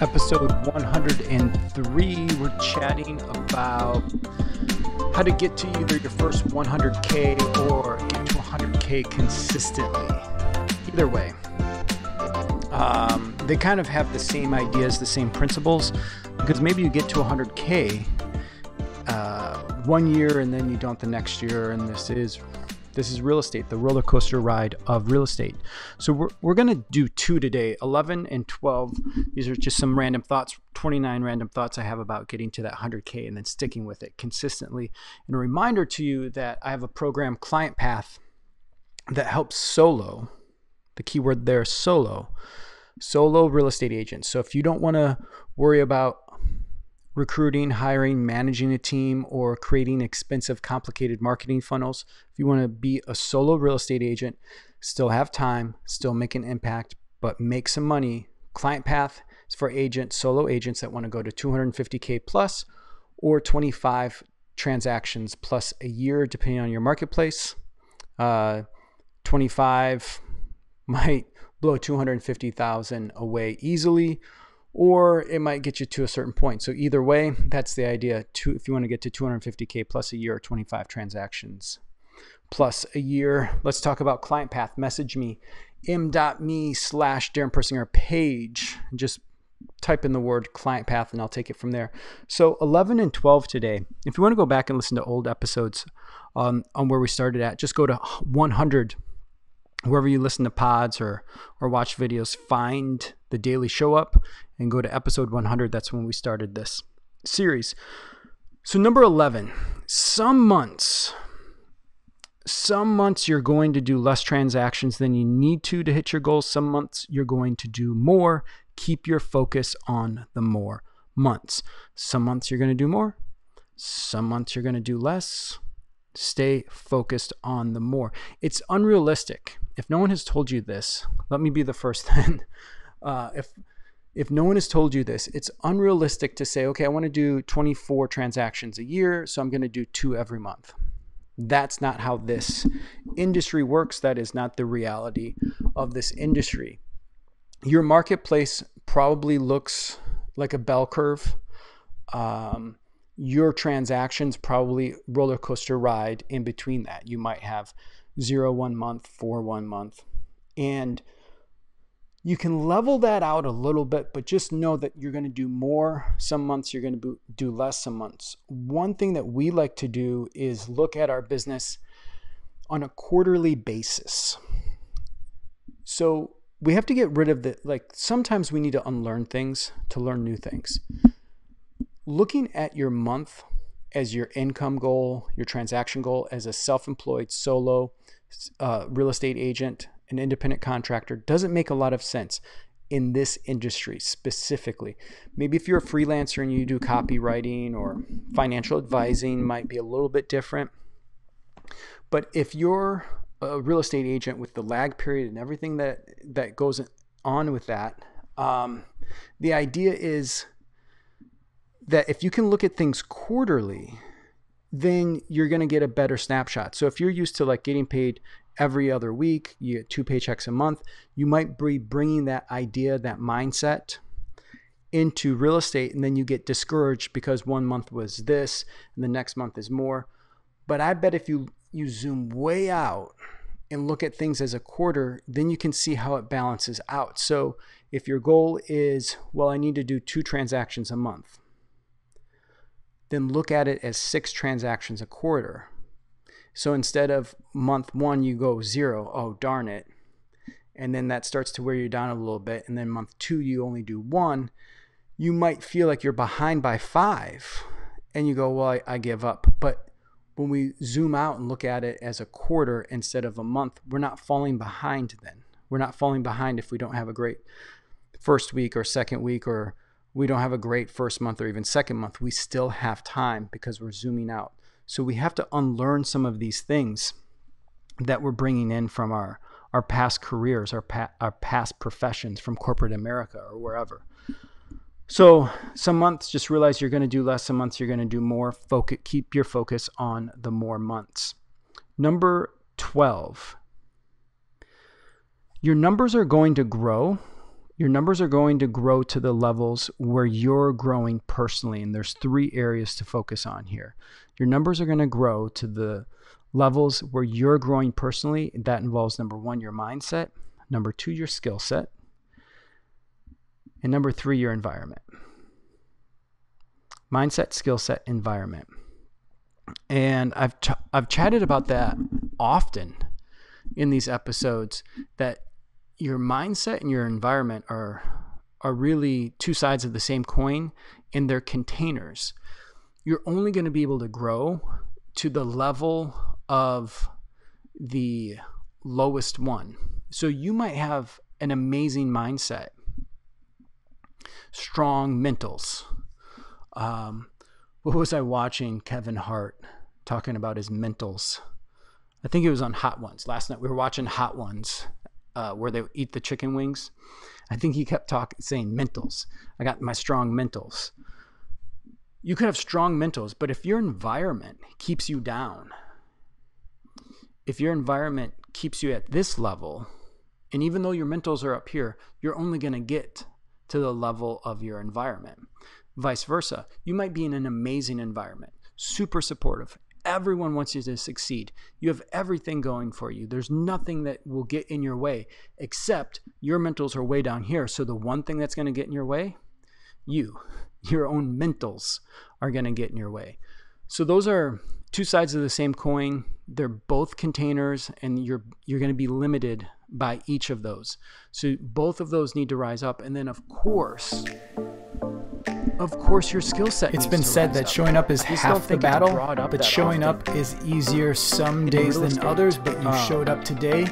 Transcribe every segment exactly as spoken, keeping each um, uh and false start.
Episode one hundred three, we're chatting about how to get to either your first one hundred K or into one hundred K consistently. Either way, um, they kind of have the same ideas, the same principles, because maybe you get to one hundred K uh, one year and then you don't the next year, and this is This is real estate, the roller coaster ride of real estate. So we're, we're going to do two today, eleven and twelve. These are just some random thoughts, twenty-nine random thoughts I have about getting to that one hundred K and then sticking with it consistently. And a reminder to you that I have a program, Client Path, that helps solo, the keyword there, solo, solo real estate agents. So if you don't want to worry about recruiting, hiring, managing a team, or creating expensive, complicated marketing funnels. If you want to be a solo real estate agent, still have time, still make an impact, but make some money, Client Path is for agents, solo agents that want to go to two hundred fifty K plus or twenty-five transactions plus a year, depending on your marketplace. Uh, twenty-five might blow two hundred fifty thousand away easily, or it might get you to a certain point. So either way, that's the idea. To, if you want to get to two hundred fifty K plus a year or twenty-five transactions plus a year, let's talk about Client Path. Message me, m.me slash Darren Persinger page. Just type in the word Client Path and I'll take it from there. So eleven and twelve today. If you want to go back and listen to old episodes um, on where we started at, just go to one hundred. Wherever you listen to pods or or watch videos, find the Daily Showup and go to episode one hundred. That's when we started this series. So number eleven, some months, some months you're going to do less transactions than you need to to hit your goals. Some months you're going to do more. Keep your focus on the more months. Some months you're going to do more. Some months you're going to do less. Stay focused on the more. It's unrealistic. If no one has told you this, let me be the first then. Uh, if if no one has told you this, it's unrealistic to say, okay, I want to do twenty-four transactions a year, so I'm going to do two every month. That's not how this industry works. That is not the reality of this industry. Your marketplace probably looks like a bell curve. Um, your transactions probably roller coaster ride in between that. You might have zero one month, four one month, and you can level that out a little bit, but just know that you're going to do more some months, you're going to do less some months. One thing that we like to do is look at our business on a quarterly basis. So we have to get rid of the, like, sometimes we need to unlearn things to learn new things. Looking at your month as your income goal, your transaction goal as a self-employed solo uh, real estate agent, an independent contractor, doesn't make a lot of sense in this industry specifically. Maybe if you're a freelancer and you do copywriting or financial advising, might be a little bit different. But if you're a real estate agent with the lag period and everything that, that goes on with that, um, the idea is that if you can look at things quarterly, then you're going to get a better snapshot. So if you're used to like getting paid every other week, you get two paychecks a month, you might be bringing that idea, that mindset into real estate, and then you get discouraged because one month was this and the next month is more. But I bet if you, you zoom way out and look at things as a quarter, then you can see how it balances out. So if your goal is, well, I need to do two transactions a month, then look at it as six transactions a quarter. So instead of month one, you go zero, oh darn it. And then that starts to wear you down a little bit. And then month two, you only do one. You might feel like you're behind by five and you go, well, I, I give up. But when we zoom out and look at it as a quarter instead of a month, we're not falling behind then. We're not falling behind if we don't have a great first week or second week or we don't have a great first month or even second month, we still have time because we're zooming out. So we have to unlearn some of these things that we're bringing in from our, our past careers, our, pa our past professions from corporate America or wherever. So some months, just realize you're going to do less. Some months, you're going to do more. Focus, keep your focus on the more months. Number twelve, your numbers are going to grow. Your numbers are going to grow to the levels where you're growing personally. And there's three areas to focus on here. Your numbers are going to grow to the levels where you're growing personally. That involves number one, your mindset. Number two, your skill set. And number three, your environment. Mindset, skill set, environment. And I've, ch I've chatted about that often in these episodes, that your mindset and your environment are, are really two sides of the same coin, and they're containers. You're only going to be able to grow to the level of the lowest one. So you might have an amazing mindset, strong mentals. Um, what was I watching Kevin Hart talking about his mentals? I think it was on Hot Ones. Last night we were watching Hot Ones, uh, where they eat the chicken wings. I think he kept talking, saying mentals. I got my strong mentals. You could have strong mentals, but if your environment keeps you down, if your environment keeps you at this level, and even though your mentals are up here, you're only going to get to the level of your environment. Vice versa, you might be in an amazing environment, super supportive. Everyone wants you to succeed. You have everything going for you. There's nothing that will get in your way, except your mentals are way down here. So the one thing that's going to get in your way, you, your own mentals are going to get in your way. So those are two sides of the same coin. They're both containers, and you're, you're going to be limited by each of those. So both of those need to rise up. And then of course, of course your skill set. It's been said that showing up is half the battle, but showing up is easier some days than others, but you showed up today.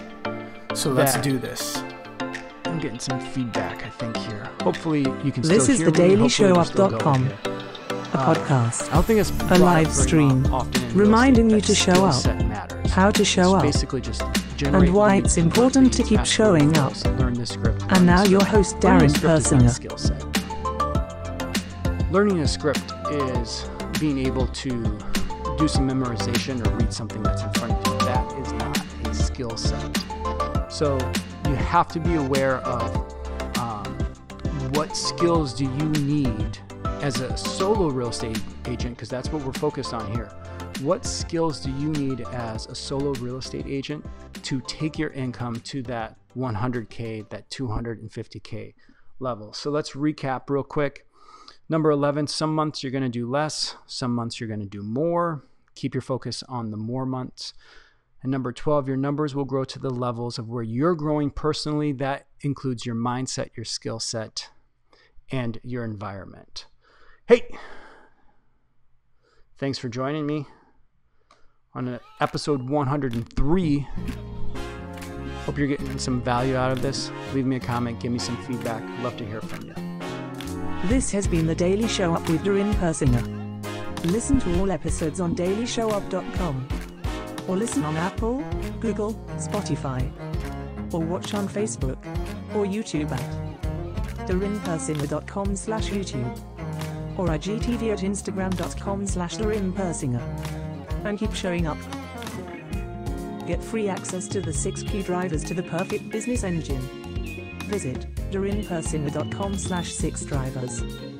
So let's do this. I'm getting some feedback, I think, here. Hopefully you can still hear me. This is the daily show up dot com, a podcast, I don't think it's a live stream, reminding you to show up, how to show up, basically just and why it's important to keep showing up. Learn this script. And now your host, Darren Persinger. Learning a script is being able to do some memorization or read something that's in front of you. That is not a skill set. So you have to be aware of um, what skills do you need as a solo real estate agent, because that's what we're focused on here. What skills do you need as a solo real estate agent to take your income to that one hundred K, that two hundred fifty K level? So let's recap real quick. Number eleven, some months you're going to do less. Some months you're going to do more. Keep your focus on the more months. And number twelve, your numbers will grow to the levels of where you're growing personally. That includes your mindset, your skill set, and your environment. Hey, thanks for joining me on episode one hundred three. Hope you're getting some value out of this. Leave me a comment, give me some feedback. Love to hear from you. This has been the Daily Show Up with Darren Persinger. Listen to all episodes on daily show up dot com, or listen on Apple, Google, Spotify, or watch on Facebook or YouTube at darren persinger dot com slash YouTube. Or I G T V at instagram dot com slash Darren Persinger. And keep showing up. Get free access to the six key drivers to the perfect business engine. Visit darren persinger dot com slash six drivers.